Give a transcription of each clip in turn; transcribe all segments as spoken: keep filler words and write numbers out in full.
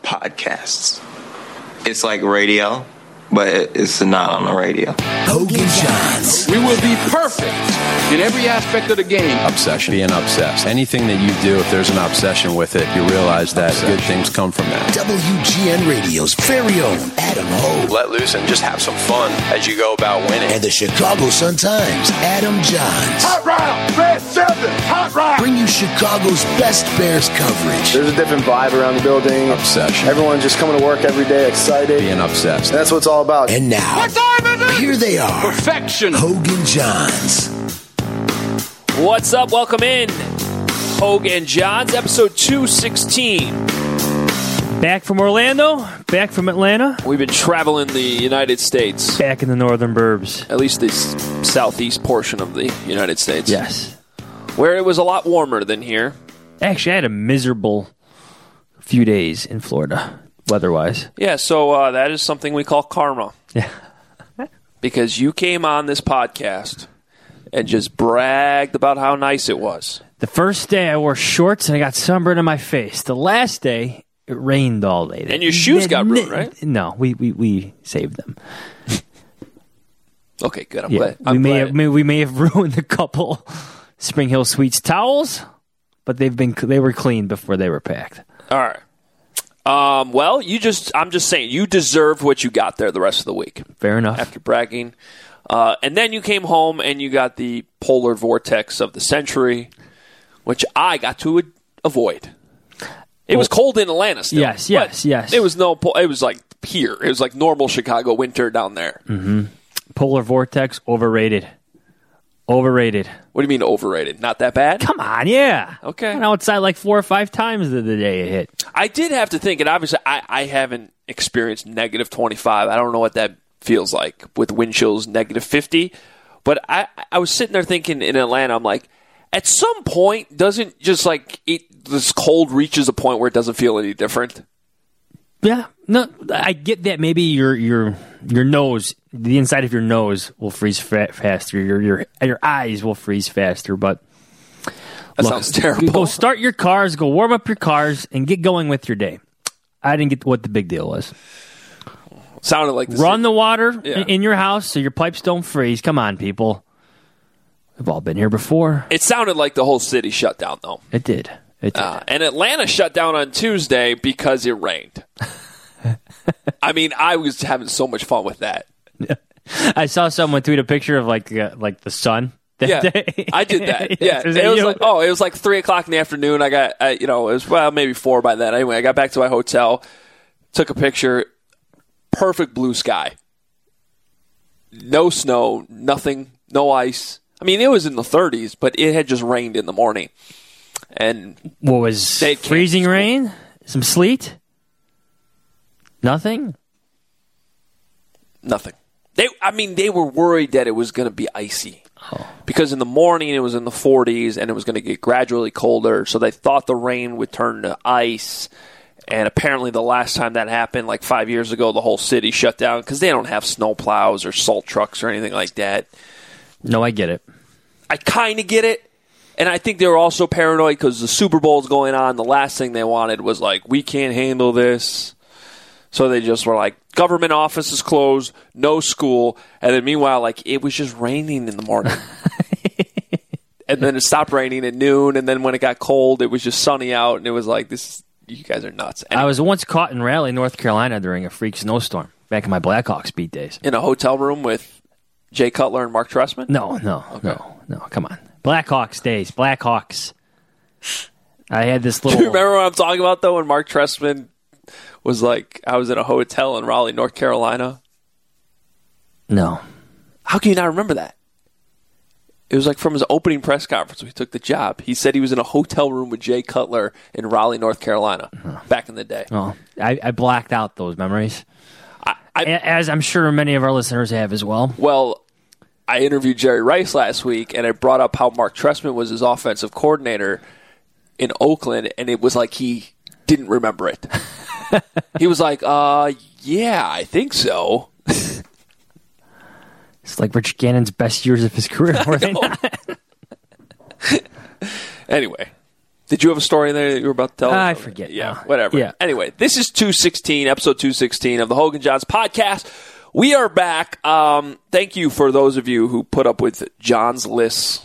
Podcasts. It's like radio, but it's not on the radio. Hogan Johns. We will be perfect in every aspect of the game. Obsession. Being obsessed. Anything that you do, if there's an obsession with it, you realize that obsession. Good things come from that. W G N Radio's very own Adam Ho. Let loose and just have some fun as you go about winning. And the Chicago Sun-Times, Adam Johns. Hot Rod! Red Seven! Hot Rod! Bring you Chicago's best Bears coverage. There's a different vibe around the building. Obsession. Everyone's just coming to work every day excited. Being obsessed. And that's what's all about. And now, what time is it? Here they are. Perfection. Hogan Johns. What's up? Welcome in. Hogan Johns, episode two sixteen. Back from Orlando. Back from Atlanta. We've been traveling the United States. Back in the northern burbs. At least the southeast portion of the United States. Yes. Where it was a lot warmer than here. Actually, I had a miserable few days in Florida. Weather-wise. Yeah, so uh, that is something we call karma. Yeah. Because you came on this podcast and just bragged about how nice it was. The first day I wore shorts and I got sunburned on my face. The last day, it rained all day. And your shoes got ruined, right? No, we we, we saved them. Okay, good. I'm yeah, glad. I'm we, may glad. Have, may, we may have ruined a couple Spring Hill Suites towels, but they've been they were cleaned before they were packed. All right. Um, well, you just, I'm just saying, you deserved what you got there the rest of the week. Fair enough. After bragging. Uh, and then you came home and you got the polar vortex of the century, which I got to avoid. It was cold in Atlanta still. Yes, yes, yes. It was no, po- it was like here. It was like normal Chicago winter down there. Mm-hmm. Polar vortex, overrated. Overrated. What do you mean overrated? Not that bad? Come on, yeah. Okay. I went outside like four or five times the, the day it hit. I did have to think, and obviously I, I haven't experienced negative twenty-five. I don't know what that feels like with wind chills, negative fifty. But I, I was sitting there thinking in Atlanta, I'm like, at some point, doesn't just like it, this cold reaches a point where it doesn't feel any different? Yeah. No, I get that. Maybe your your your nose, the inside of your nose, will freeze fa- faster. Your your your eyes will freeze faster. But that look, sounds terrible. Go start your cars. Go warm up your cars and get going with your day. I didn't get what the big deal was. Sounded like the run same. The water yeah. in your house so your pipes don't freeze. Come on, people. We've all been here before. It sounded like the whole city shut down, though. It did. It did. Uh, and Atlanta shut down on Tuesday because it rained. I mean, I was having so much fun with that. I saw someone tweet a picture of like uh, like the sun that yeah, day. I did that. Yeah, it was like, oh, it was like three o'clock in the afternoon. I got, I, you know, it was well maybe four by then. Anyway, I got back to my hotel, took a picture. Perfect blue sky, no snow, nothing, no ice. I mean, it was in the thirties, but it had just rained in the morning. And what was freezing rain? Some sleet. Nothing? Nothing. They, I mean, they were worried that it was going to be icy. Oh. Because in the morning, it was in the forties, and it was going to get gradually colder. So they thought the rain would turn to ice. And apparently the last time that happened, like five years ago, the whole city shut down because they don't have snow plows or salt trucks or anything like that. No, I get it. I kind of get it. And I think they were also paranoid because the Super Bowl's going on. The last thing they wanted was like, we can't handle this. So they just were like, government offices closed, no school. And then meanwhile, like, it was just raining in the morning. And then it stopped raining at noon. And then when it got cold, it was just sunny out. And it was like, this, you guys are nuts. Anyway. I was once caught in Raleigh, North Carolina during a freak snowstorm back in my Blackhawks beat days. In a hotel room with Jay Cutler and Mark Trestman? No, no, okay. no, no. Come on. Blackhawks days. Blackhawks. I had this little... Do you remember what I'm talking about, though, when Mark Trestman... was like, I was in a hotel in Raleigh, North Carolina. No. How can you not remember that? It was like from his opening press conference when he took the job. He said he was in a hotel room with Jay Cutler in Raleigh, North Carolina, huh. back in the day. Oh, I, I blacked out those memories, I, I, as I'm sure many of our listeners have as well. Well, I interviewed Jerry Rice last week, and I brought up how Mark Trestman was his offensive coordinator in Oakland, and it was like he didn't remember it. He was like, uh, yeah, I think so. It's like Rich Gannon's best years of his career. Were they not? Anyway, did you have a story in there that you were about to tell? I us? forget. Yeah, now. whatever. Yeah. Anyway, this is two sixteen, episode two sixteen of the Hogan Johns podcast. We are back. Um, thank you for those of you who put up with John's List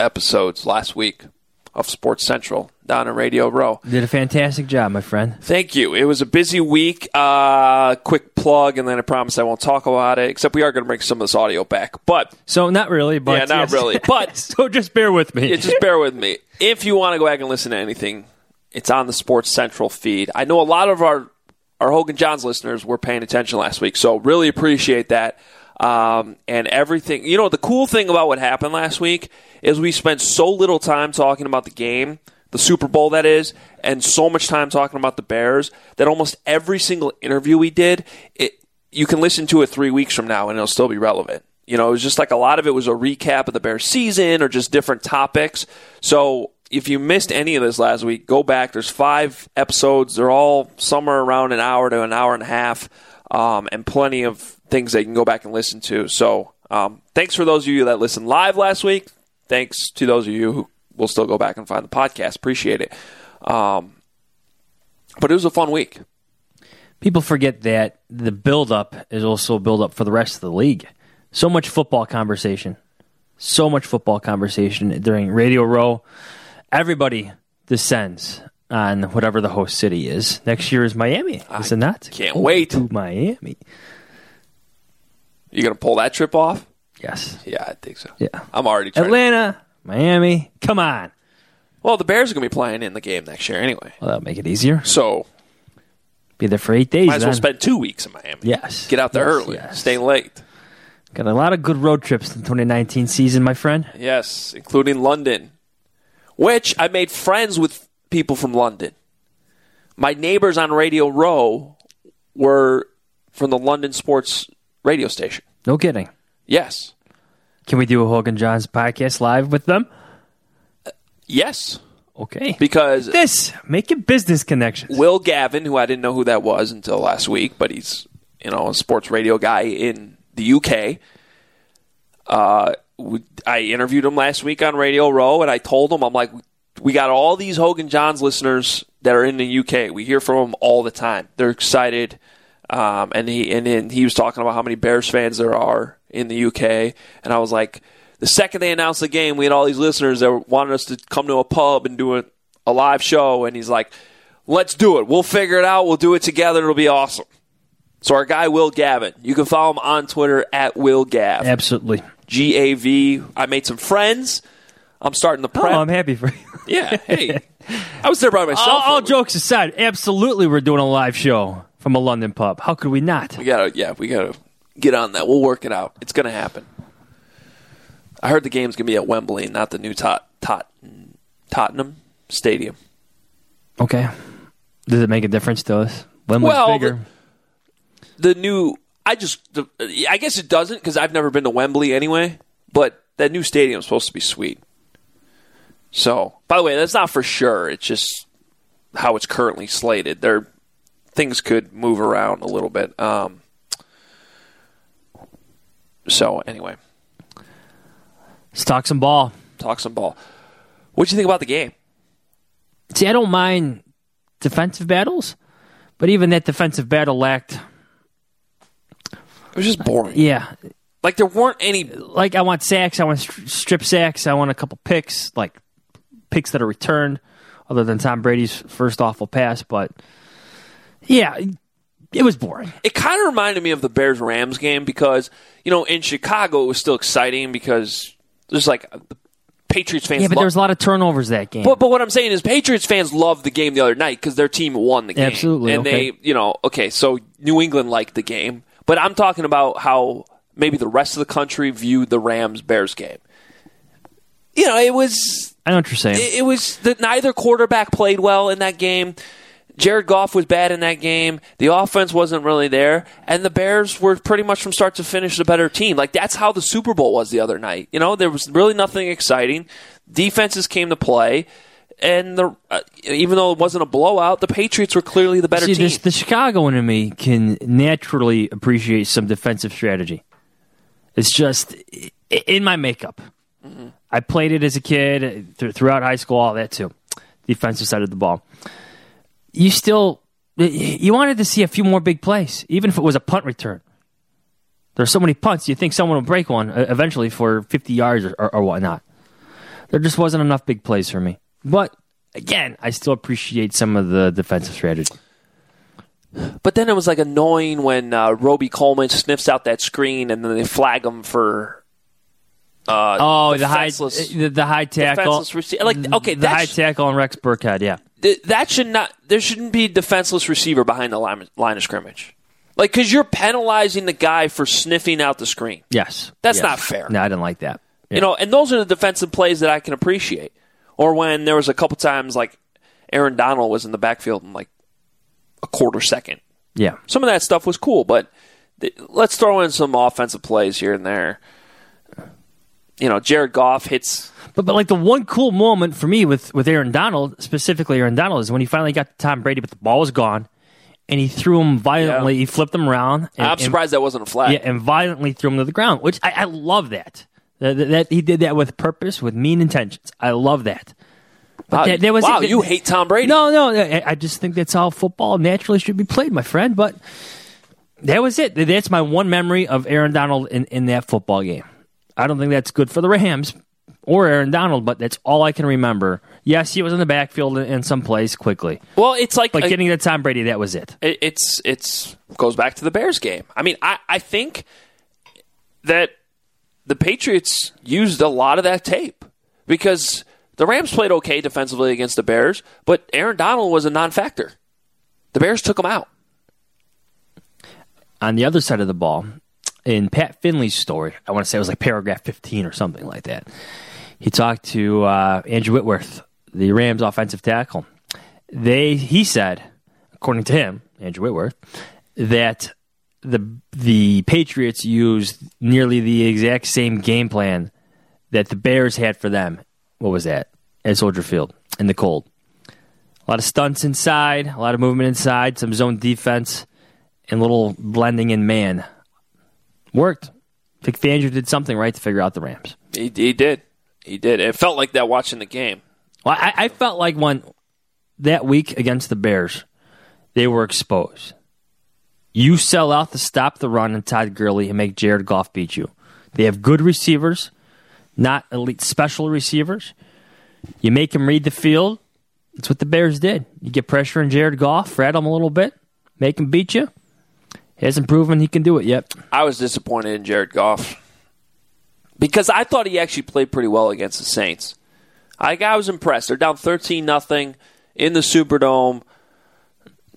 episodes last week of Sports Central down in Radio Row. You did a fantastic job, my friend. Thank you. It was a busy week. Uh, quick plug, and then I promise I won't talk about it, except we are going to bring some of this audio back. But So not really. But yeah, not yes. really. But So just bear with me. Yeah, just bear with me. If you want to go back and listen to anything, it's on the Sports Central feed. I know a lot of our, our Hogan Johns listeners were paying attention last week, so really appreciate that. Um, and everything. You know, the cool thing about what happened last week is we spent so little time talking about the game, the Super Bowl, that is, and so much time talking about the Bears that almost every single interview we did, it, you can listen to it three weeks from now and it'll still be relevant. You know, it was just like a lot of it was a recap of the Bears season or just different topics. So if you missed any of this last week, go back. There's five episodes. They're all somewhere around an hour to an hour and a half, um, and plenty of things that you can go back and listen to. So um, thanks for those of you that listened live last week. Thanks to those of you who will still go back and find the podcast. Appreciate it. Um, but it was a fun week. People forget that the build-up is also a build-up for the rest of the league. So much football conversation. So much football conversation during Radio Row. Everybody descends on whatever the host city is. Next year is Miami. Is it not? Can't wait. To Miami. You going to pull that trip off? Yes. Yeah, I think so. Yeah. I'm already trying. Atlanta, to... Miami, come on. Well, the Bears are going to be playing in the game next year anyway. Well, that'll make it easier. So. Be there for eight days. Might as well then. Spend two weeks in Miami. Yes. Get out there yes, early. Yes. Stay late. Got a lot of good road trips in the twenty nineteen season, my friend. Yes, including London, which I made friends with people from London. My neighbors on Radio Row were from the London sports radio station. No kidding. Yes. Can we do a Hogan Johns podcast live with them? Uh, yes. Okay. Because this making business connections. Will Gavin, who I didn't know who that was until last week, but he's you know a sports radio guy in the U K. Uh, we, I interviewed him last week on Radio Row, and I told him I'm like, we got all these Hogan Johns listeners that are in the U K. We hear from them all the time. They're excited. Um, and he and, and he was talking about how many Bears fans there are in the U K. And I was like, the second they announced the game, we had all these listeners that wanted us to come to a pub and do a, a live show. And he's like, let's do it. We'll figure it out. We'll do it together. It'll be awesome. So our guy, Will Gavin, you can follow him on Twitter at Will Gav. Absolutely. G A V. I made some friends. I'm starting the prep. Oh, I'm happy for you. Yeah. Hey, I was there by myself. All, all jokes aside, absolutely we're doing a live show from a London pub. How could we not? We gotta, yeah, we got to get on that. We'll work it out. It's going to happen. I heard the game's going to be at Wembley, not the new tot, tot, Tottenham Stadium. Okay. Does it make a difference to us? Wembley's well, bigger. The, the new, I just, the, I guess it doesn't because I've never been to Wembley anyway, but that new stadium is supposed to be sweet. So, by the way, that's not for sure. It's just how it's currently slated. They're Things could move around a little bit. Um, so, anyway. Let's talk some ball. Talk some ball. What'd you think about the game? See, I don't mind defensive battles, but even that defensive battle lacked... It was just boring. Uh, yeah. Like, there weren't any... Like, I want sacks, I want strip sacks, I want a couple picks, like, picks that are returned, other than Tom Brady's first awful pass, but... Yeah, it was boring. It kind of reminded me of the Bears-Rams game because, you know, in Chicago it was still exciting because there's like the Patriots fans. Yeah, but lo- there was a lot of turnovers that game. But, but what I'm saying is Patriots fans loved the game the other night because their team won the game. Absolutely. And okay. they, you know, okay, so New England liked the game. But I'm talking about how maybe the rest of the country viewed the Rams-Bears game. You know, it was... I know what you're saying. It, it was that neither quarterback played well in that game. Jared Goff was bad in that game. The offense wasn't really there. And the Bears were pretty much from start to finish the better team. Like, that's how the Super Bowl was the other night. You know, there was really nothing exciting. Defenses came to play. And the, uh, even though it wasn't a blowout, the Patriots were clearly the better See, team. The, the Chicagoan in me can naturally appreciate some defensive strategy. It's just in my makeup. Mm-hmm. I played it as a kid, th- throughout high school, all that too. Defensive side of the ball. You still, you wanted to see a few more big plays, even if it was a punt return. There's so many punts, you think someone will break one eventually for fifty yards or, or, or whatnot. There just wasn't enough big plays for me. But, again, I still appreciate some of the defensive strategy. But then it was like annoying when uh, Roby Coleman sniffs out that screen and then they flag him for uh, oh, the high the, the high tackle, rece- like okay, the high sh- tackle on Rex Burkhead. Yeah, th- that should not. There shouldn't be a defenseless receiver behind the line, line of scrimmage, like because you're penalizing the guy for sniffing out the screen. Yes, that's yes. not fair. No, I didn't like that. Yeah. You know, and those are the defensive plays that I can appreciate. Or when there was a couple times like Aaron Donald was in the backfield in like a quarter second. Yeah. Some of that stuff was cool, but th- let's throw in some offensive plays here and there. You know, Jared Goff hits. But, but like the one cool moment for me with, with Aaron Donald, specifically Aaron Donald, is when he finally got to Tom Brady, but the ball was gone, and he threw him violently. Yeah. He flipped him around. And, I'm surprised and, that wasn't a flag. Yeah, and violently threw him to the ground, which I, I love that. That, that, that he did that with purpose, with mean intentions. I love that. But wow, that, that was, wow that, you hate Tom Brady. No, no, I, I just think that's how football naturally should be played, my friend. But that was it. That's my one memory of Aaron Donald in, in that football game. I don't think that's good for the Rams or Aaron Donald, but that's all I can remember. Yes, he was in the backfield in, in some plays quickly. Well, it's like... But a, getting to Tom Brady, that was it. it it's it's goes back to the Bears game. I mean, I, I think that... The Patriots used a lot of that tape because the Rams played okay defensively against the Bears, but Aaron Donald was a non-factor. The Bears took him out. On the other side of the ball, in Pat Finley's story, I want to say it was like paragraph fifteen or something like that, he talked to uh, Andrew Whitworth, the Rams offensive tackle. They He said, according to him, Andrew Whitworth, that... the the Patriots used nearly the exact same game plan that the Bears had for them. What was that? At Soldier Field in the cold. A lot of stunts inside, a lot of movement inside, some zone defense, and a little blending in man. Worked. I think Fangio did something right to figure out the Rams. He, he did. He did. It felt like that watching the game. Well, I, I felt like when that week against the Bears, they were exposed. You sell out to stop the run and Todd Gurley and make Jared Goff beat you. They have good receivers, not elite special receivers. You make him read the field. That's what the Bears did. You get pressure on Jared Goff, rattle him a little bit, make him beat you. He hasn't proven he can do it yet. I was disappointed in Jared Goff because I thought he actually played pretty well against the Saints. I, I was impressed. They're down thirteen nothing in the Superdome.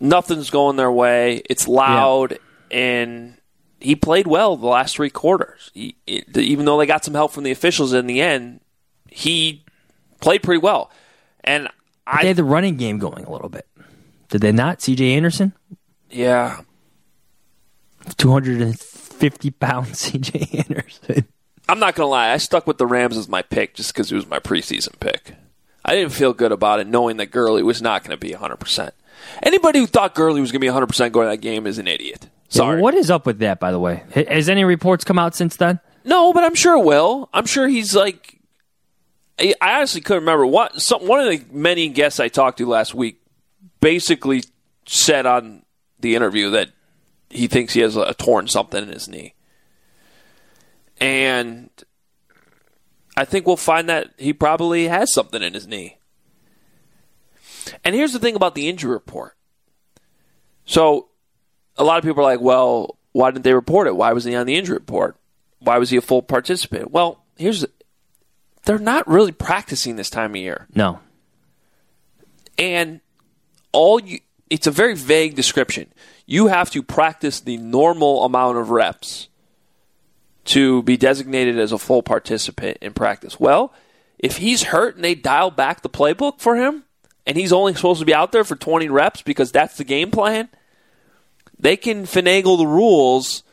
Nothing's going their way. It's loud, yeah. And he played well the last three quarters. He, it, even though they got some help from the officials in the end, he played pretty well. And but I, they had the running game going a little bit. Did they not? C J. Anderson? Yeah. two hundred fifty pounds C J. Anderson. I'm not going to lie. I stuck with the Rams as my pick just because it was my preseason pick. I didn't feel good about it knowing that Gurley was not going to be one hundred percent. Anybody who thought Gurley was going to be one hundred percent going to that game is an idiot. Sorry. Yeah, what is up with that, by the way? Has any reports come out since then? No, but I'm sure it will. I'm sure he's like... I honestly couldn't remember. What, some, one of the many guests I talked to last week basically said on the interview that he thinks he has a torn something in his knee. And I think we'll find that he probably has something in his knee. And here's the thing about the injury report. So a lot of people are like, well, why didn't they report it? Why wasn't he on the injury report? Why was he a full participant? Well, here's the, they're not really practicing this time of year. No. And all you, it's a very vague description. You have to practice the normal amount of reps to be designated as a full participant in practice. Well, if he's hurt and they dial back the playbook for him, and he's only supposed to be out there for twenty reps because that's the game plan, they can finagle the rules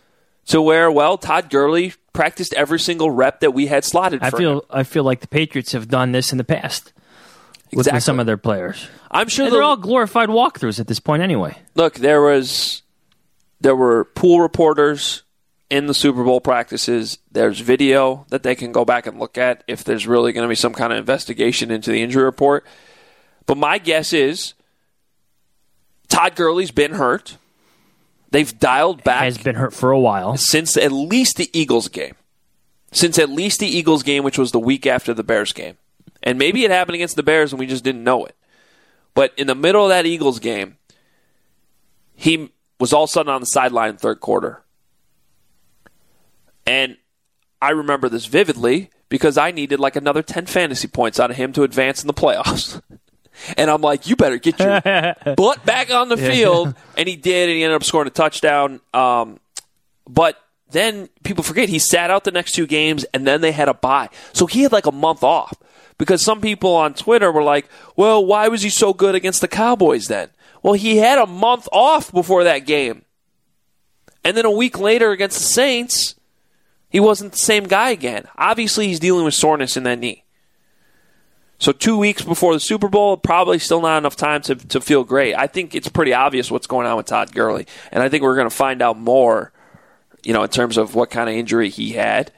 to where, well, Todd Gurley practiced every single rep that we had slotted I for feel, him. I feel like the Patriots have done this in the past. Exactly. With some of their players. I'm sure the, they're all glorified walkthroughs at this point anyway. Look, there was, there were pool reporters in the Super Bowl practices. There's video that they can go back and look at if there's really going to be some kind of investigation into the injury report. But my guess is Todd Gurley's been hurt. They've dialed back. Has been hurt for a while. Since at least the Eagles game. Since at least the Eagles game, which was the week after the Bears game. And maybe it happened against the Bears and we just didn't know it. But in the middle of that Eagles game, he was all of a sudden on the sideline in the third quarter. And I remember this vividly because I needed like another ten fantasy points out of him to advance in the playoffs. And I'm like, you better get your butt back on the field. And he did, and he ended up scoring a touchdown. Um, but then people forget he sat out the next two games, and then they had a bye. So he had like a month off. Because some people on Twitter were like, well, why was he so good against the Cowboys then? Well, he had a month off before that game. And then a week later against the Saints, he wasn't the same guy again. Obviously, he's dealing with soreness in that knee. So two weeks before the Super Bowl, probably still not enough time to, to feel great. I think it's pretty obvious what's going on with Todd Gurley. And I think we're going to find out more, you know, in terms of what kind of injury he had.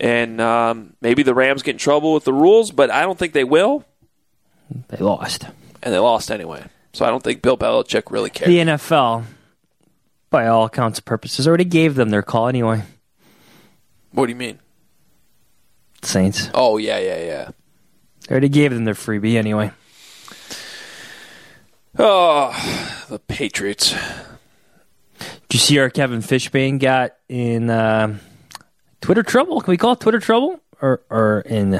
And um, maybe the Rams get in trouble with the rules, but I don't think they will. They lost. And they lost anyway. So I don't think Bill Belichick really cares. The N F L, by all accounts and purposes, already gave them their call anyway. What do you mean? Saints. Oh, yeah, yeah, yeah. They already gave them their freebie anyway. Oh, the Patriots. Did you see our Kevin Fishbane got in... Uh, Twitter trouble? Can we call it Twitter trouble? Or or in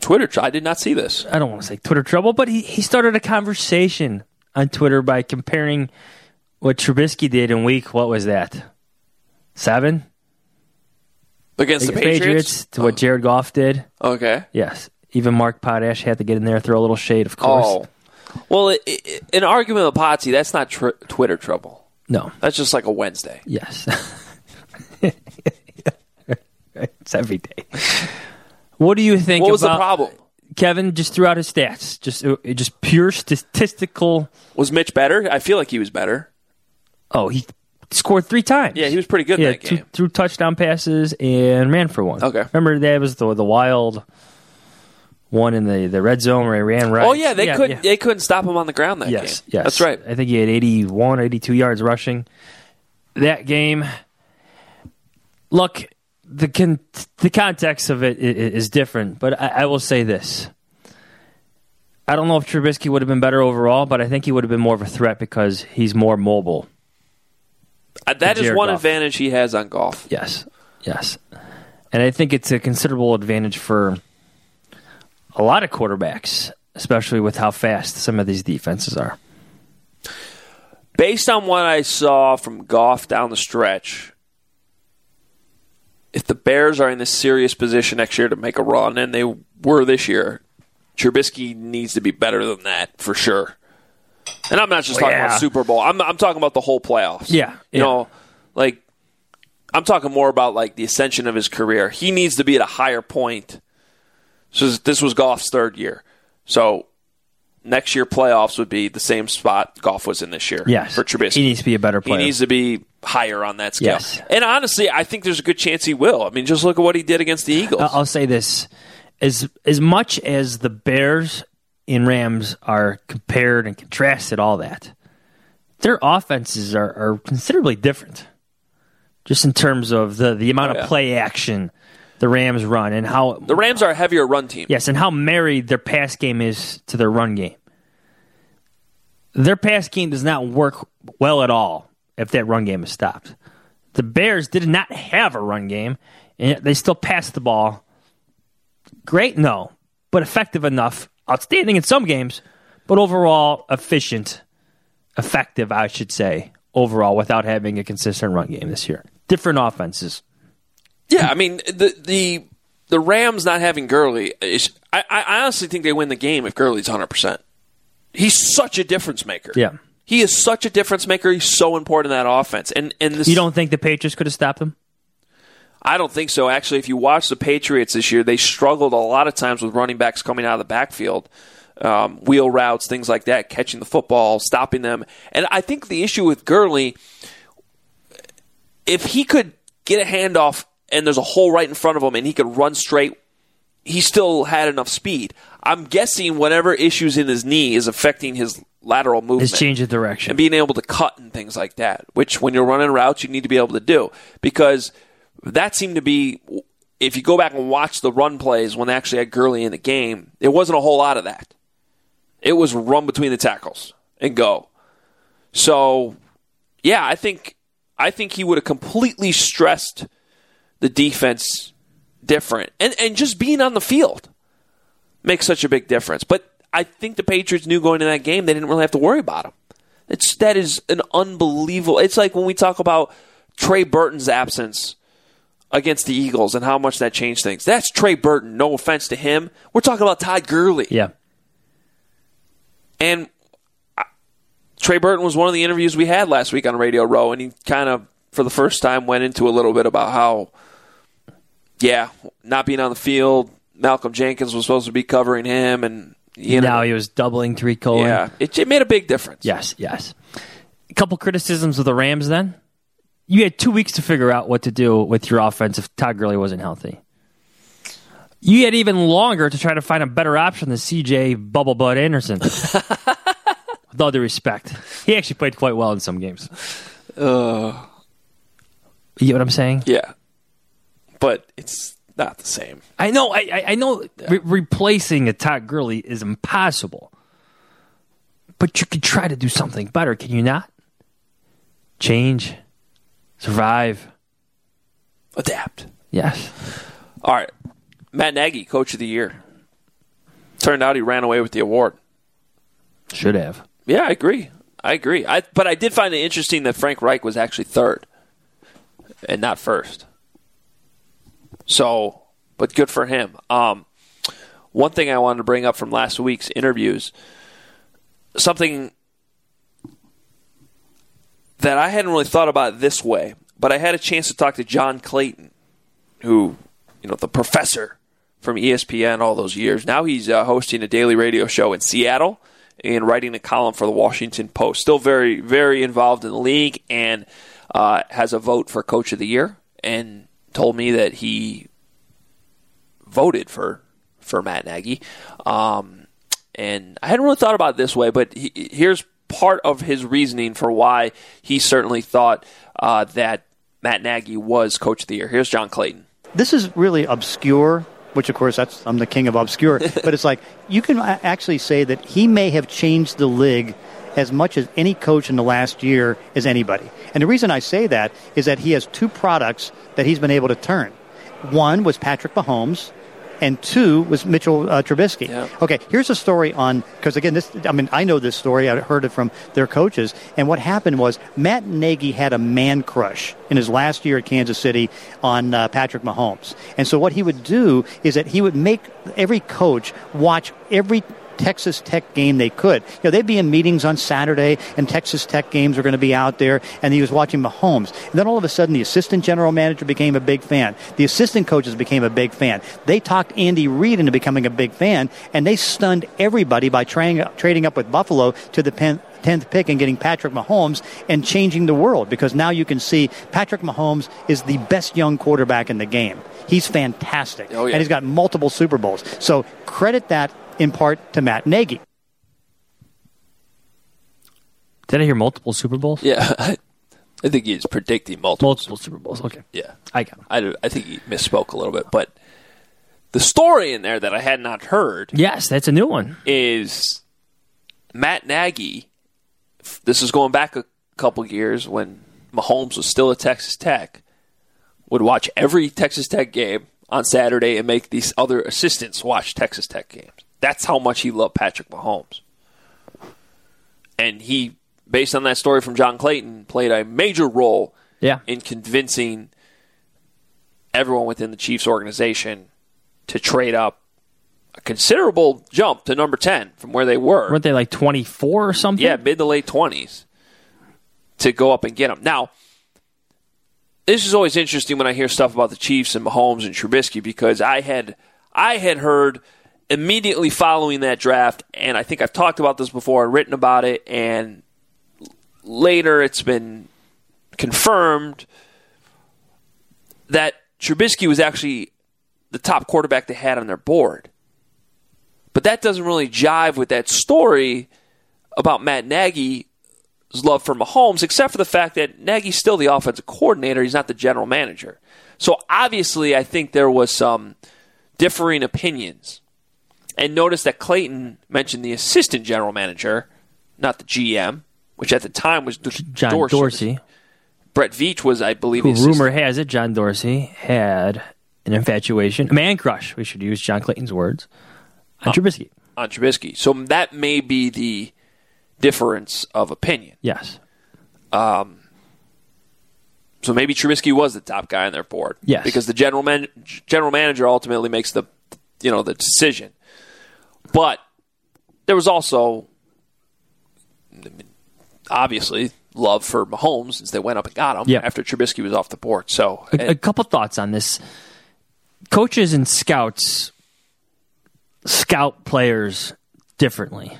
Twitter? I did not see this. I don't want to say Twitter trouble, but he, he started a conversation on Twitter by comparing what Trubisky did in week, what was that? Seven? Against the, the Patriots? Patriots to oh. What Jared Goff did. Okay. Yes. Even Mark Potash had to get in there, throw a little shade, of course. Oh. Well, it, it, an argument with Potsy, that's not tr- Twitter trouble. No. That's just like a Wednesday. Yes. It's every day. What do you think? What was about the problem? Kevin just threw out his stats. Just just pure statistical. Was Mitch better? I feel like he was better. Oh, he scored three times. Yeah, he was pretty good yeah, that two, game. Threw touchdown passes and ran for one. Okay. Remember that was the the wild one in the, the red zone where he ran right. Oh yeah, they yeah, couldn't yeah. they couldn't stop him on the ground that yes, game. Yes. That's right. I think he had eighty-one, eighty-two yards rushing that game. Look, The con- the context of it is different, but I, I will say this. I don't know if Trubisky would have been better overall, but I think he would have been more of a threat because he's more mobile. Uh, that is one Goff. advantage he has on Goff. Yes, yes. And I think it's a considerable advantage for a lot of quarterbacks, especially with how fast some of these defenses are. Based on what I saw from Goff down the stretch, if the Bears are in this serious position next year to make a run, and they were this year, Trubisky needs to be better than that for sure. And I'm not just oh, talking yeah. about Super Bowl. I'm I'm talking about the whole playoffs. Yeah, you yeah. know, like I'm talking more about like the ascension of his career. He needs to be at a higher point. So this was Goff's third year. So next year playoffs would be the same spot Goff was in this year. Yes, for Trubisky, he needs to be a better player. He needs to be higher on that scale. Yes. And honestly, I think there's a good chance he will. I mean, just look at what he did against the Eagles. I'll say this. As as much as the Bears and Rams are compared and contrasted, all that, their offenses are, are considerably different. Just in terms of the, the amount oh, yeah. of play action the Rams run and how... The Rams are a heavier run team. Yes, and how married their pass game is to their run game. Their pass game does not work well at all if that run game is stopped. The Bears did not have a run game, and they still passed the ball. Great? No. But effective enough. Outstanding in some games, but overall efficient, effective, I should say, overall, without having a consistent run game this year. Different offenses. Yeah, I mean, the the, the Rams not having Gurley, is, I, I honestly think they win the game if Gurley's one hundred percent. He's such a difference maker. Yeah. He is such a difference maker. He's so important in that offense. And and this, you don't think the Patriots could have stopped him? I don't think so. Actually, if you watch the Patriots this year, they struggled a lot of times with running backs coming out of the backfield. Um, wheel routes, things like that, catching the football, stopping them. And I think the issue with Gurley, if he could get a handoff and there's a hole right in front of him and he could run straight, he still had enough speed. I'm guessing whatever issues in his knee is affecting his lateral movement. His change of direction. And being able to cut and things like that, which when you're running routes, you need to be able to do. Because that seemed to be, if you go back and watch the run plays when they actually had Gurley in the game, it wasn't a whole lot of that. It was run between the tackles and go. So, yeah, I think I think he would have completely stressed the defense different. And and just being on the field makes such a big difference. But I think the Patriots knew going into that game they didn't really have to worry about him. It's, that is an unbelievable... It's like when we talk about Trey Burton's absence against the Eagles and how much that changed things. That's Trey Burton. No offense to him. We're talking about Todd Gurley. Yeah. And I, Trey Burton was one of the interviews we had last week on Radio Row, and he kind of, for the first time, went into a little bit about how, yeah, not being on the field, Malcolm Jenkins was supposed to be covering him, and you know, now he was doubling Tariq Cohen. Yeah, it, it made a big difference. Yes, yes. A couple criticisms of the Rams then. You had two weeks to figure out what to do with your offense if Todd Gurley wasn't healthy. You had even longer to try to find a better option than C J. Bubble Butt Anderson. With all due respect. He actually played quite well in some games. Uh, you get what I'm saying? Yeah. But it's not the same. I know. I, I know yeah. re- replacing a Todd Gurley is impossible. But you could try to do something better, can you not? Change. Survive. Adapt. Yes. All right. Matt Nagy, Coach of the Year. Turned out he ran away with the award. Should have. Yeah, I agree. I agree. I, but I did find it interesting that Frank Reich was actually third and not first. So, but good for him. Um, one thing I wanted to bring up from last week's interviews, something that I hadn't really thought about this way, but I had a chance to talk to John Clayton, who, you know, the professor from E S P N all those years. Now he's uh, hosting a daily radio show in Seattle and writing a column for the Washington Post. Still very, very involved in the league and uh, has a vote for Coach of the Year, and told me that he voted for for Matt Nagy. Um, and I hadn't really thought about it this way, but he, here's part of his reasoning for why he certainly thought uh, that Matt Nagy was Coach of the Year. Here's John Clayton. This is really obscure, which, of course, that's I'm the king of obscure. But it's like you can actually say that he may have changed the league as much as any coach in the last year as anybody. And the reason I say that is that he has two products that he's been able to turn. One was Patrick Mahomes, and two was Mitchell uh, Trubisky. Yeah. Okay, here's a story on, because again, this I mean, I know this story. I heard it from their coaches. And what happened was Matt Nagy had a man crush in his last year at Kansas City on uh, Patrick Mahomes. And so what he would do is that he would make every coach watch every Texas Tech game they could. You know, they'd be in meetings on Saturday, and Texas Tech games were going to be out there, and he was watching Mahomes. And then all of a sudden, the assistant general manager became a big fan. The assistant coaches became a big fan. They talked Andy Reid into becoming a big fan, and they stunned everybody by trying, trading up with Buffalo to the Penn. tenth pick and getting Patrick Mahomes and changing the world, because now you can see Patrick Mahomes is the best young quarterback in the game. He's fantastic. Oh, yeah. And he's got multiple Super Bowls. So credit that in part to Matt Nagy. Did I hear multiple Super Bowls? Yeah. I think he's predicting multiple. Multiple Super Bowls. Okay. Yeah. I got him. I, I think he misspoke a little bit, but the story in there that I had not heard. Yes, that's a new one. Is Matt Nagy. This is going back a couple years when Mahomes was still at Texas Tech, would watch every Texas Tech game on Saturday and make these other assistants watch Texas Tech games. That's how much he loved Patrick Mahomes. And he, based on that story from John Clayton, played a major role yeah. in convincing everyone within the Chiefs organization to trade up a considerable jump to number ten from where they were. Weren't they like twenty-four or something? Yeah, mid to late twenties to go up and get them. Now, this is always interesting when I hear stuff about the Chiefs and Mahomes and Trubisky, because I had I had heard immediately following that draft, and I think I've talked about this before and written about it, and later it's been confirmed that Trubisky was actually the top quarterback they had on their board. But that doesn't really jive with that story about Matt Nagy's love for Mahomes, except for the fact that Nagy's still the offensive coordinator. He's not the general manager. So obviously I think there was some differing opinions. And notice that Clayton mentioned the assistant general manager, not the G M, which at the time was John Dorsey. Dorsey. Brett Veach was, I believe, who, rumor has it, John Dorsey had an infatuation, a man crush, we should use John Clayton's words, on oh, Trubisky. On Trubisky. So that may be the difference of opinion. Yes. Um. So maybe Trubisky was the top guy on their board. Yes. Because the general man, general manager ultimately makes the, you know, the decision. But there was also, obviously, love for Mahomes since they went up and got him yep. after Trubisky was off the board. So a, and, a couple thoughts on this. Coaches and scouts scout players differently.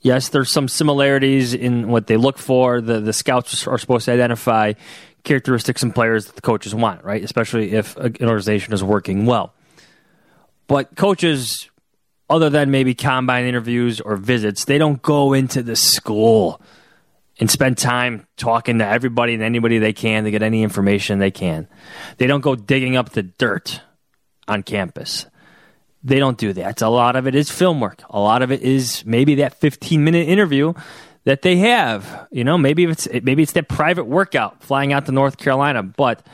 Yes, there's some similarities in what they look for. The the scouts are supposed to identify characteristics in players that the coaches want, right? Especially if an organization is working well. But coaches, other than maybe combine interviews or visits, they don't go into the school and spend time talking to everybody and anybody they can to get any information they can. They don't go digging up the dirt on campus. They don't do that. A lot of it is film work. A lot of it is maybe that fifteen-minute interview that they have. You know, maybe it's maybe it's that private workout flying out to North Carolina. But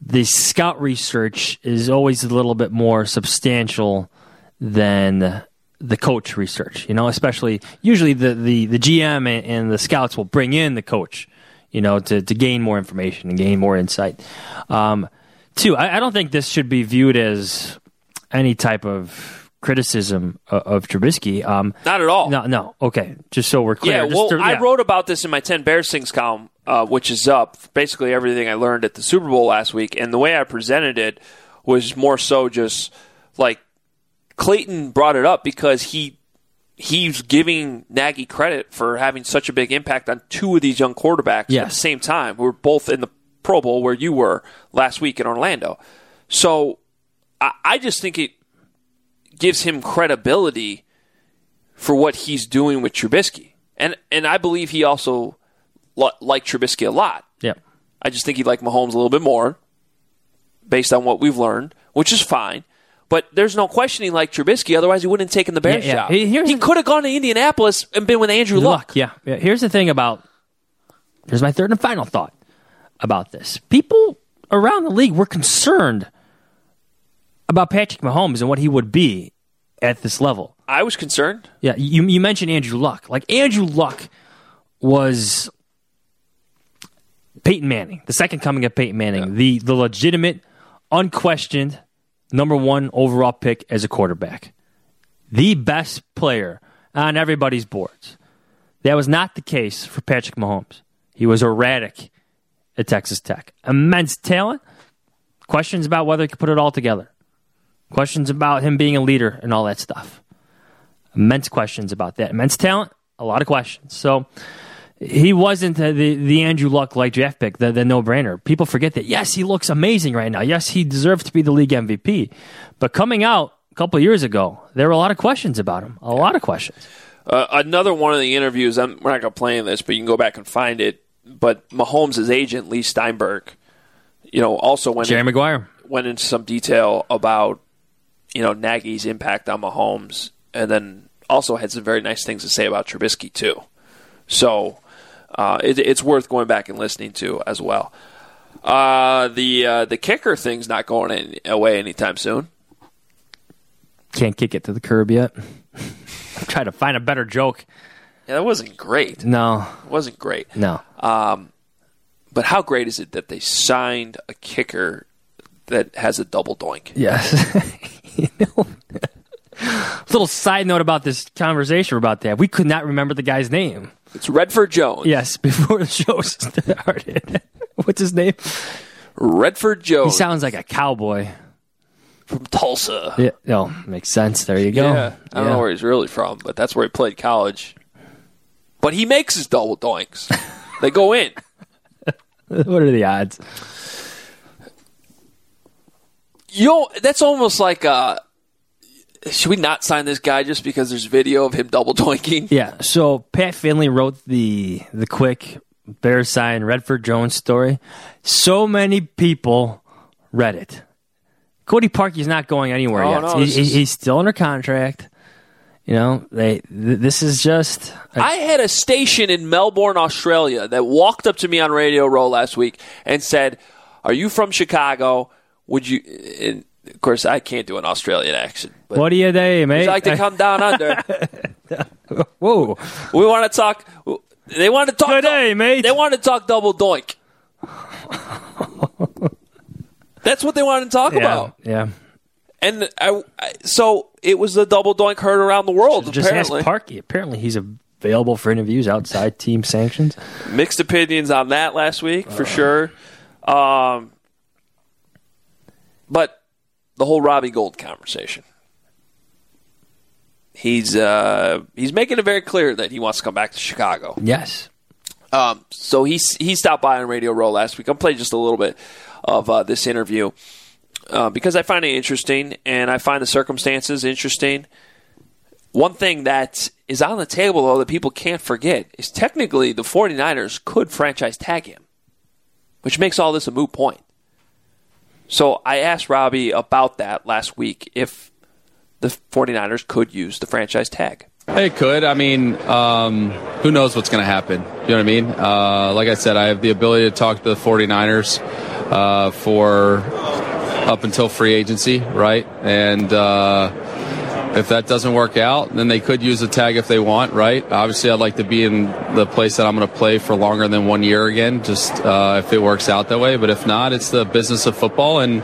the scout research is always a little bit more substantial than the coach research, you know, especially usually the, the, the G M and, and the scouts will bring in the coach, you know, to, to gain more information and gain more insight. Um, two, I, I don't think this should be viewed as any type of criticism of, of Trubisky. Um, Not at all. No, no. Okay. Just so we're clear. Yeah, well, to, yeah. I wrote about this in my ten Bears Things column, uh, which is up basically everything I learned at the Super Bowl last week. And the way I presented it was more so just like, Clayton brought it up because he he's giving Nagy credit for having such a big impact on two of these young quarterbacks yes. at the same time. We were both in the Pro Bowl where you were last week in Orlando. So I, I just think it gives him credibility for what he's doing with Trubisky. And and I believe he also lo- liked Trubisky a lot. Yeah. I just think he liked Mahomes a little bit more based on what we've learned, which is fine. But there's no questioning like Trubisky, otherwise he wouldn't have taken the Bears yeah, yeah. job. Here's he could have gone to Indianapolis and been with Andrew Luck. Luck. Yeah. yeah. Here's the thing about, here's my third and final thought about this. People around the league were concerned about Patrick Mahomes and what he would be at this level. I was concerned. Yeah, you, you mentioned Andrew Luck. Like, Andrew Luck was Peyton Manning, the second coming of Peyton Manning, yeah. the, the legitimate, unquestioned number one overall pick as a quarterback. The best player on everybody's boards. That was not the case for Patrick Mahomes. He was erratic at Texas Tech. Immense talent. Questions about whether he could put it all together. Questions about him being a leader and all that stuff. Immense questions about that. Immense talent. A lot of questions. So he wasn't the, the, the Andrew Luck-like draft pick, the, the no-brainer. People forget that. Yes, he looks amazing right now. Yes, he deserves to be the league M V P. But coming out a couple of years ago, there were a lot of questions about him. A yeah. lot of questions. Uh, another one of the interviews, I'm, we're not going to play in this, but you can go back and find it. But Mahomes' agent, Lee Steinberg, you know, also went, Jerry in, Maguire. went into some detail about, you know, Nagy's impact on Mahomes, and then also had some very nice things to say about Trubisky, too. So Uh, it, it's worth going back and listening to as well. Uh, the uh, the kicker thing's not going any, away anytime soon. Can't kick it to the curb yet. I'm trying to find a better joke. Yeah, that wasn't great. No. It wasn't great. No. Um, but how great is it that they signed a kicker that has a double doink. Yes. You know, a little side note about this conversation we're about to have. We could not remember the guy's name. It's Redford Jones. Yes, before the show started. What's his name? Redford Jones. He sounds like a cowboy. From Tulsa. Yeah, no, makes sense. There you go. Yeah, I don't yeah. know where he's really from, but that's where he played college. But he makes his double doinks. They go in. What are the odds? You know, that's almost like, uh, should we not sign this guy just because there's video of him double doinking? Yeah, so Pat Finley wrote the the quick Bears sign Redford Jones story. So many people read it. Cody Parkey's not going anywhere oh, yet. No, he, is... He's still under contract. You know, they. Th- this is just... A... I had a station in Melbourne, Australia that walked up to me on Radio Row last week and said, are you from Chicago? Would you... And of course, I can't do an Australian accent. But what do you do, mate? Would you like to come down under? Whoa. We want to talk... They want to talk... Good day, mate. They want to talk double doink. That's what they wanted to talk yeah, about. Yeah. And I, I, so it was the double doink heard around the world, just apparently. Ask Parkey. Apparently he's available for interviews outside team sanctions. Mixed opinions on that last week, for uh, sure. Um, but the whole Robbie Gould conversation. He's uh, he's making it very clear that he wants to come back to Chicago. Yes. Um, so he, he stopped by on Radio Row last week. I'm playing just a little bit of uh, this interview uh, because I find it interesting and I find the circumstances interesting. One thing that is on the table, though, that people can't forget is technically the 49ers could franchise tag him, which makes all this a moot point. So I asked Robbie about that last week if the 49ers could use the franchise tag. It could. I mean, um, who knows what's going to happen? You know what I mean? Uh, like I said, I have the ability to talk to the 49ers uh, for up until free agency, right? And uh, if that doesn't work out, then they could use a tag if they want, right? Obviously, I'd like to be in the place that I'm going to play for longer than one year again, just uh, if it works out that way. But if not, it's the business of football. And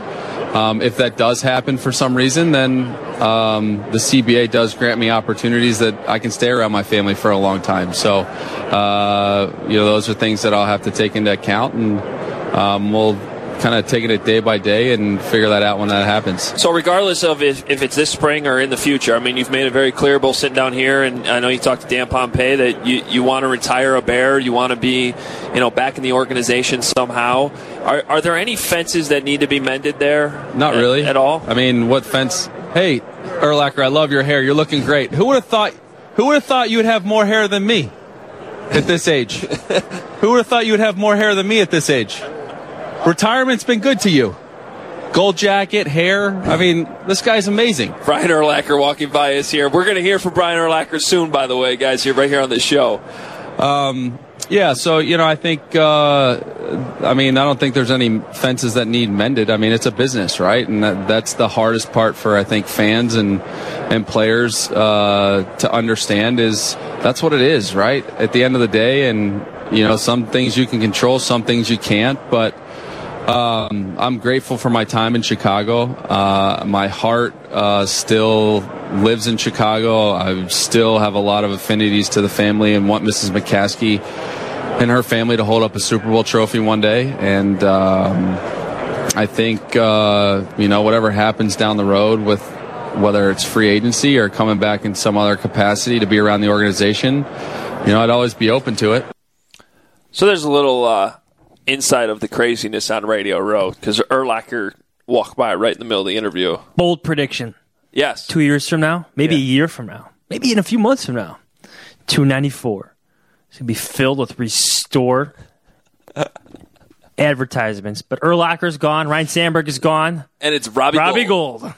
Um, if that does happen for some reason, then um, the C B A does grant me opportunities that I can stay around my family for a long time. So, uh, you know, those are things that I'll have to take into account, and um, we'll kind of take it day by day and figure that out when that happens. So regardless of if, if it's this spring or in the future, I mean, you've made it very clear, both sitting down here, and I know you talked to Dan Pompey, that you, you want to retire a Bear, you want to be, you know, back in the organization somehow. Are, are there any fences that need to be mended there? Not at, really. At all? I mean, what fence? Hey, Urlacher, I love your hair. You're looking great. Who would have thought, who would have thought you would have more hair than me at this age? Who would have thought you would have more hair than me at this age? Retirement's been good to you. Gold jacket, hair. I mean, this guy's amazing. Brian Urlacher walking by us here. We're going to hear from Brian Urlacher soon, by the way, guys, here, right here on this show. Um, yeah, so, you know, I think, uh, I mean, I don't think there's any fences that need mended. I mean, it's a business, right? And that, that's the hardest part for, I think, fans and and players uh, to understand is that's what it is, right? At the end of the day, and, you know, some things you can control, some things you can't, but Um, I'm grateful for my time in Chicago. Uh, my heart uh, still lives in Chicago. I still have a lot of affinities to the family and want Missus McCaskey and her family to hold up a Super Bowl trophy one day. And um, I think, uh, you know, whatever happens down the road with whether it's free agency or coming back in some other capacity to be around the organization, you know, I'd always be open to it. So there's a little... Uh inside of the craziness on Radio Row, because Urlacher walked by right in the middle of the interview. Bold prediction. Yes. Two years from now, maybe yeah. a year from now, maybe in a few months from now, two ninety-four. It's going to be filled with Restore advertisements. But Urlacher's gone. Ryan Sandberg is gone. And it's Robbie, Robbie Gould. Gould.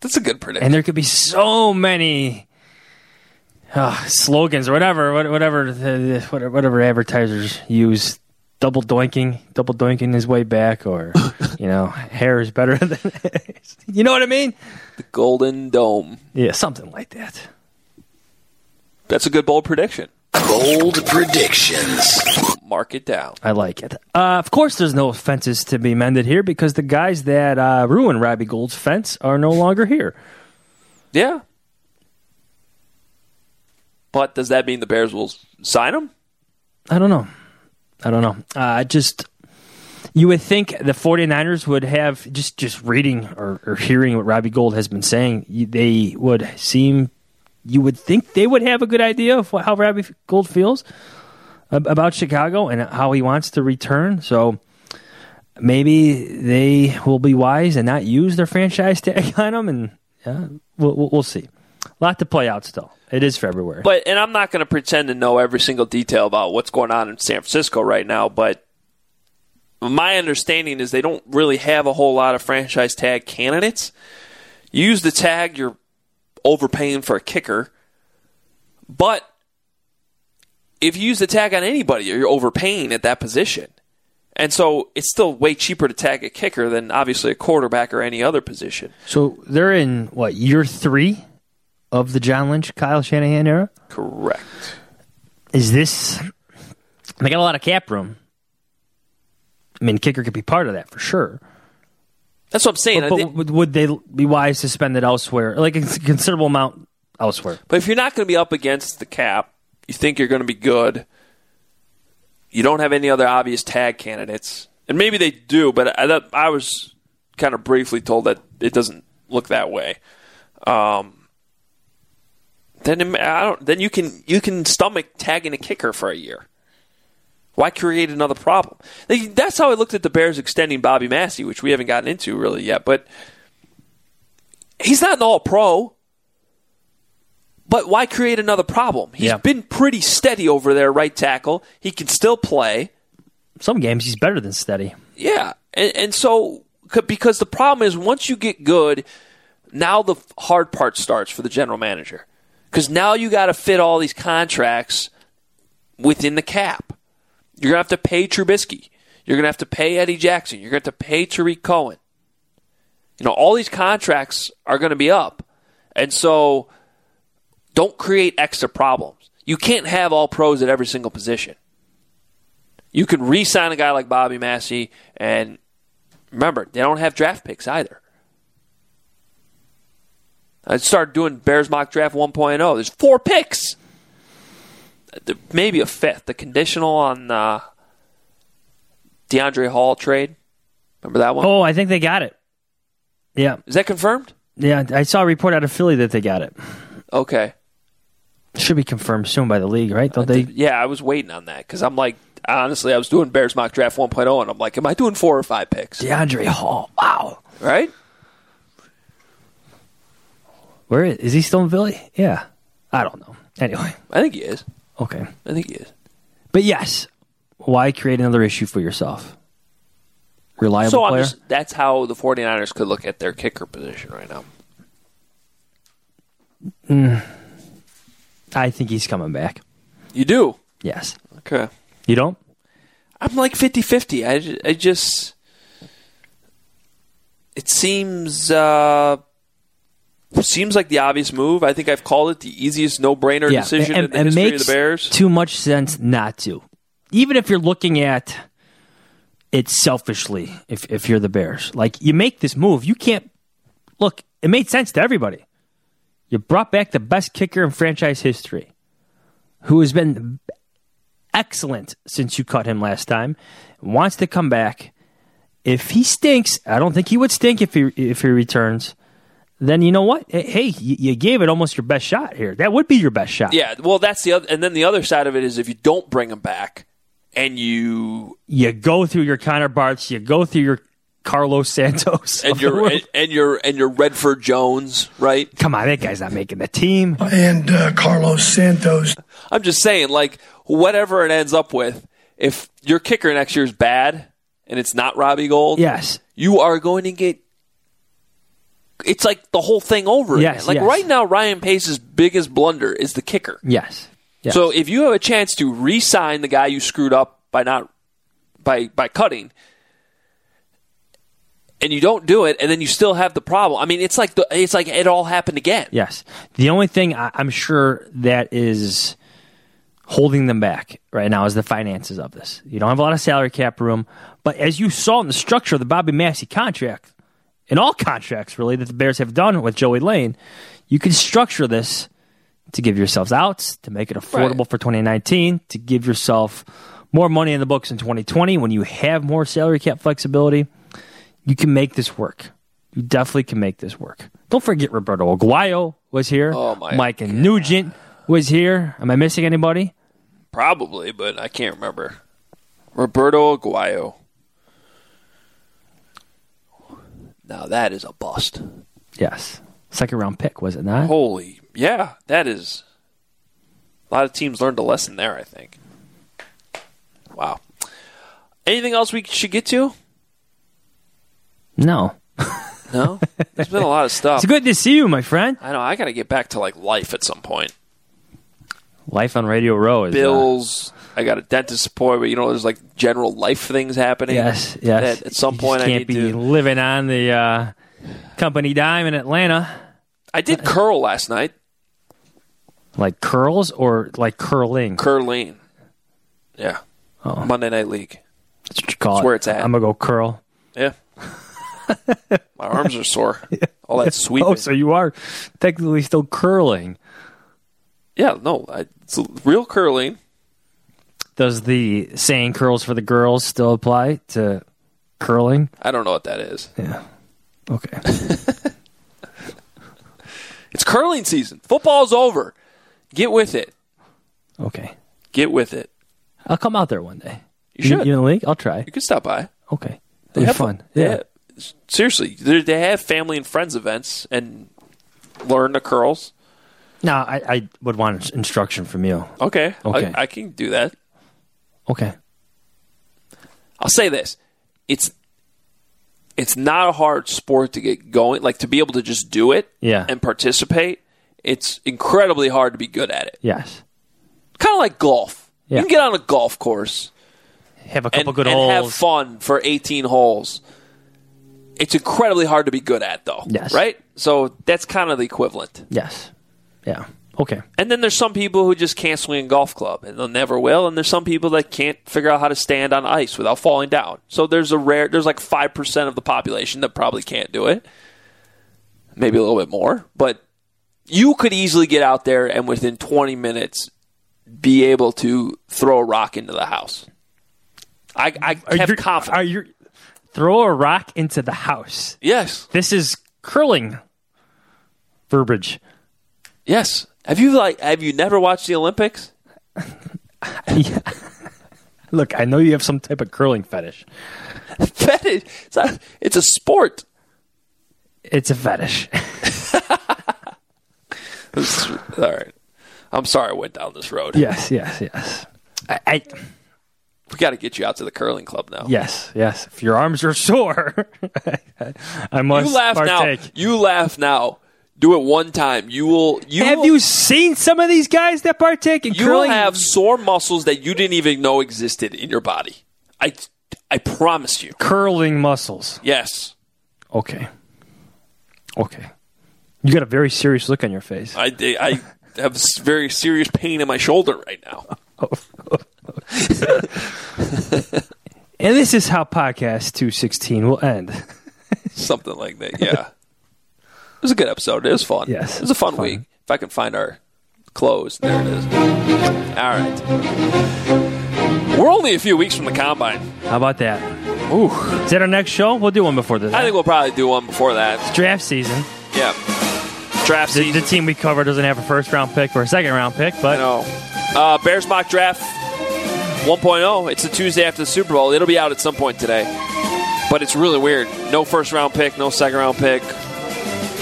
That's a good prediction. And there could be so many... Uh, slogans or whatever, whatever, whatever, whatever advertisers use. Double doinking, double doinking his way back, or you know, hair is better than, you know what I mean? The Golden Dome, yeah, something like that. That's a good bold prediction. Bold predictions. Mark it down. I like it. Uh, of course, there's no fences to be mended here because the guys that uh, ruined Robbie Gould's fence are no longer here. Yeah. But does that mean the Bears will sign him? I don't know. I don't know. Uh, just... You would think the 49ers would have, just, just reading or, or hearing what Robbie Gould has been saying, they would seem, you would think they would have a good idea of how Robbie Gould feels about Chicago and how he wants to return. So maybe they will be wise and not use their franchise tag on him, and yeah, we'll, we'll see. A lot to play out still. It is February. But, and I'm not going to pretend to know every single detail about what's going on in San Francisco right now, but my understanding is they don't really have a whole lot of franchise tag candidates. You use the tag, you're overpaying for a kicker. But if you use the tag on anybody, you're overpaying at that position. And so it's still way cheaper to tag a kicker than obviously a quarterback or any other position. So they're in, what, year three of the John Lynch, Kyle Shanahan era? Correct. Is this... They got a lot of cap room. I mean, kicker could be part of that for sure. That's what I'm saying. But, but think, would they be wise to spend it elsewhere? Like a considerable amount elsewhere. But if you're not going to be up against the cap, you think you're going to be good, you don't have any other obvious tag candidates, and maybe they do, but I, I was kind of briefly told that it doesn't look that way. Um, then I don't. Then you can you can stomach tagging a kicker for a year. Why create another problem? That's how I looked at the Bears extending Bobby Massie, which we haven't gotten into really yet. But he's not an all-pro. But why create another problem? He's yeah. been pretty steady over there, right tackle. He can still play. Some games he's better than steady. Yeah. And, and so, because the problem is once you get good, now the hard part starts for the general manager. Because now you got to fit all these contracts within the cap. You're going to have to pay Trubisky. You're going to have to pay Eddie Jackson. You're going to have to pay Tariq Cohen. You know, all these contracts are going to be up. And so don't create extra problems. You can't have all pros at every single position. You can re-sign a guy like Bobby Massie, and remember, they don't have draft picks either. I'd start doing Bears Mock Draft one point oh. There's four picks. Maybe a fifth. The conditional on uh, Deiondre' Hall trade. Remember that one? Oh, I think they got it. Yeah. Is that confirmed? Yeah, I saw a report out of Philly that they got it. Okay. Should be confirmed soon by the league, right? Don't they? Yeah, I was waiting on that because I'm like, honestly, I was doing Bears Mock Draft one point oh, and I'm like, am I doing four or five picks? Deiondre' Hall. Wow. Right? Where is, is he still in Philly? Yeah. I don't know. Anyway. I think he is. Okay. I think he is. But yes, why create another issue for yourself? Reliable so player? Just, that's how the 49ers could look at their kicker position right now. Mm. I think he's coming back. You do? Yes. Okay. You don't? I'm like fifty-fifty. I just... I just it seems... Uh, Seems like the obvious move. I think I've called it the easiest no-brainer yeah, decision and, in the and history makes of the Bears. Too much sense not to. Even if you're looking at it selfishly, if if you're the Bears. Like, you make this move, you can't... Look, it made sense to everybody. You brought back the best kicker in franchise history, who has been excellent since you cut him last time, wants to come back. If he stinks, I don't think he would stink if he if he returns... Then you know what? Hey, you gave it almost your best shot here. That would be your best shot. Yeah, well, that's the other. And then the other side of it is if you don't bring him back and you... You go through your counterparts, you go through your Carlos Santos. And your and, and your and your Redford Jones, right? Come on, that guy's not making the team. And uh, Carlos Santos. I'm just saying, like, whatever it ends up with, if your kicker next year is bad and it's not Robbie Gould, yes, you are going to get... It's like the whole thing over yes, again. Like yes. Right now, Ryan Pace's biggest blunder is the kicker. Yes. yes. So if you have a chance to re-sign the guy you screwed up by not by by cutting, and you don't do it, and then you still have the problem. I mean, it's like the, it's like it all happened again. Yes. The only thing I, I'm sure that is holding them back right now is the finances of this. You don't have a lot of salary cap room, but as you saw in the structure of the Bobby Massie contract, in all contracts really that the Bears have done with Joey Lane, you can structure this to give yourselves outs, to make it affordable right. for twenty nineteen, to give yourself more money in the books in twenty twenty. When you have more salary cap flexibility, you can make this work. You definitely can make this work. Don't forget Roberto Aguayo was here. Oh my Mike God. Nugent was here. Am I missing anybody? Probably, but I can't remember. Roberto Aguayo. Now that is a bust. Yes. Second round pick, was it not? Holy, yeah, that is. A lot of teams learned a lesson there, I think. Wow. Anything else we should get to? No. No? There's been a lot of stuff. It's good to see you, my friend. I know. I got to get back to like life at some point. Life on Radio Row is bills. Uh, I got a dentist appointment. You know, there's like general life things happening. Yes, yes. At some you point, I need to. Can't be living on the uh, company dime in Atlanta. I did curl last night. Like curls or like curling? Curling. Yeah. Oh. Monday Night League. That's what you call it. That's where it's at. I'm going to go curl. Yeah. My arms are sore. All that sweeping. Oh, so you are technically still curling. Yeah, no. I, it's real curling. Does the saying curls for the girls still apply to curling? I don't know what that is. Yeah. Okay. It's curling season. Football's over. Get with it. Okay. Get with it. I'll come out there one day. You, you should. You in the league? I'll try. You can stop by. Okay. That'd be fun. A, yeah. yeah. Seriously, they have family and friends events and learn the curls. No, I, I would want instruction from you. Okay. Okay. I, I can do that. Okay. I'll say this. It's... It's not a hard sport to get going, like to be able to just do it yeah. and participate. It's incredibly hard to be good at it. Yes. Kind of like golf. Yeah. You can get on a golf course. Have a couple and, good and holes. And have fun for eighteen holes. It's incredibly hard to be good at, though. Yes. Right? So that's kind of the equivalent. Yes. Yeah. Okay. And then there's some people who just can't swing a golf club, and they'll never will. And there's some people that can't figure out how to stand on ice without falling down. So there's a rare, there's like five percent of the population that probably can't do it. Maybe a little bit more. But you could easily get out there and within twenty minutes be able to throw a rock into the house. I, I are have you, confidence. Are you, throw a rock into the house. Yes. This is curling verbiage. Yes. Have you like? Have you never watched the Olympics? Yeah. Look, I know you have some type of curling fetish. Fetish? It's, not, it's a sport. It's a fetish. All right. I'm sorry I went down this road. Yes, yes, yes. I, I we got to get you out to the curling club now. Yes, yes. If your arms are sore, I must you laugh partake. Now. You laugh now. Do it one time. You will. You have will, you seen some of these guys that partake in you curling? You will have sore muscles that you didn't even know existed in your body. I, I promise you. Curling muscles. Yes. Okay. Okay. You got a very serious look on your face. I, I have very serious pain in my shoulder right now. And this is how podcast two sixteen will end. Something like that, yeah. It was a good episode. It was fun. Yes. It was a fun, fun. week. If I can find our clothes. There it is. All right. We're only a few weeks from the Combine. How about that? Ooh. Is that our next show? We'll do one before this. I think we'll probably do one before that. It's draft season. Yeah. Draft season. The, the team we cover doesn't have a first-round pick or a second-round pick, but... I know. Uh, Bears Mock Draft one point oh. It's the Tuesday after the Super Bowl. It'll be out at some point today. But it's really weird. No first-round pick, no second-round pick.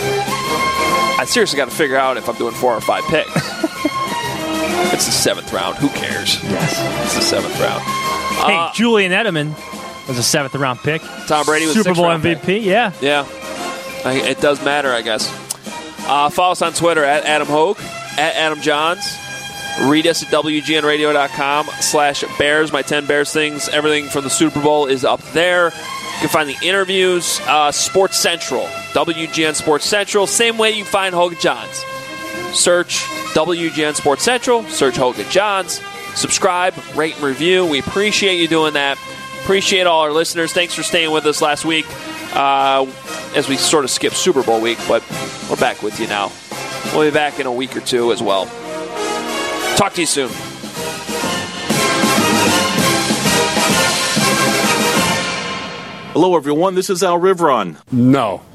I seriously got to figure out if I'm doing four or five picks. It's the seventh round. Who cares? Yes. It's the seventh round. Hey, uh, Julian Edelman was a seventh round pick. Tom Brady was a Super Bowl M V P. Pick. Yeah. Yeah. I, it does matter, I guess. Uh, follow us on Twitter at Adam Hogue, at Adam Johns. Read us at W G N radio dot com slash Bears. My ten Bears things, everything from the Super Bowl is up there. You can find the interviews, uh, Sports Central, W G N Sports Central, same way you find Hogan Johns. Search W G N Sports Central, search Hogan Johns. subscribe, rate, and review. We appreciate you doing that. Appreciate all our listeners. Thanks for staying with us last week uh, as we sort of skipped Super Bowl week, but we're back with you now. We'll be back in a week or two as well. Talk to you soon. Hello, everyone. This is Al Riveron. No.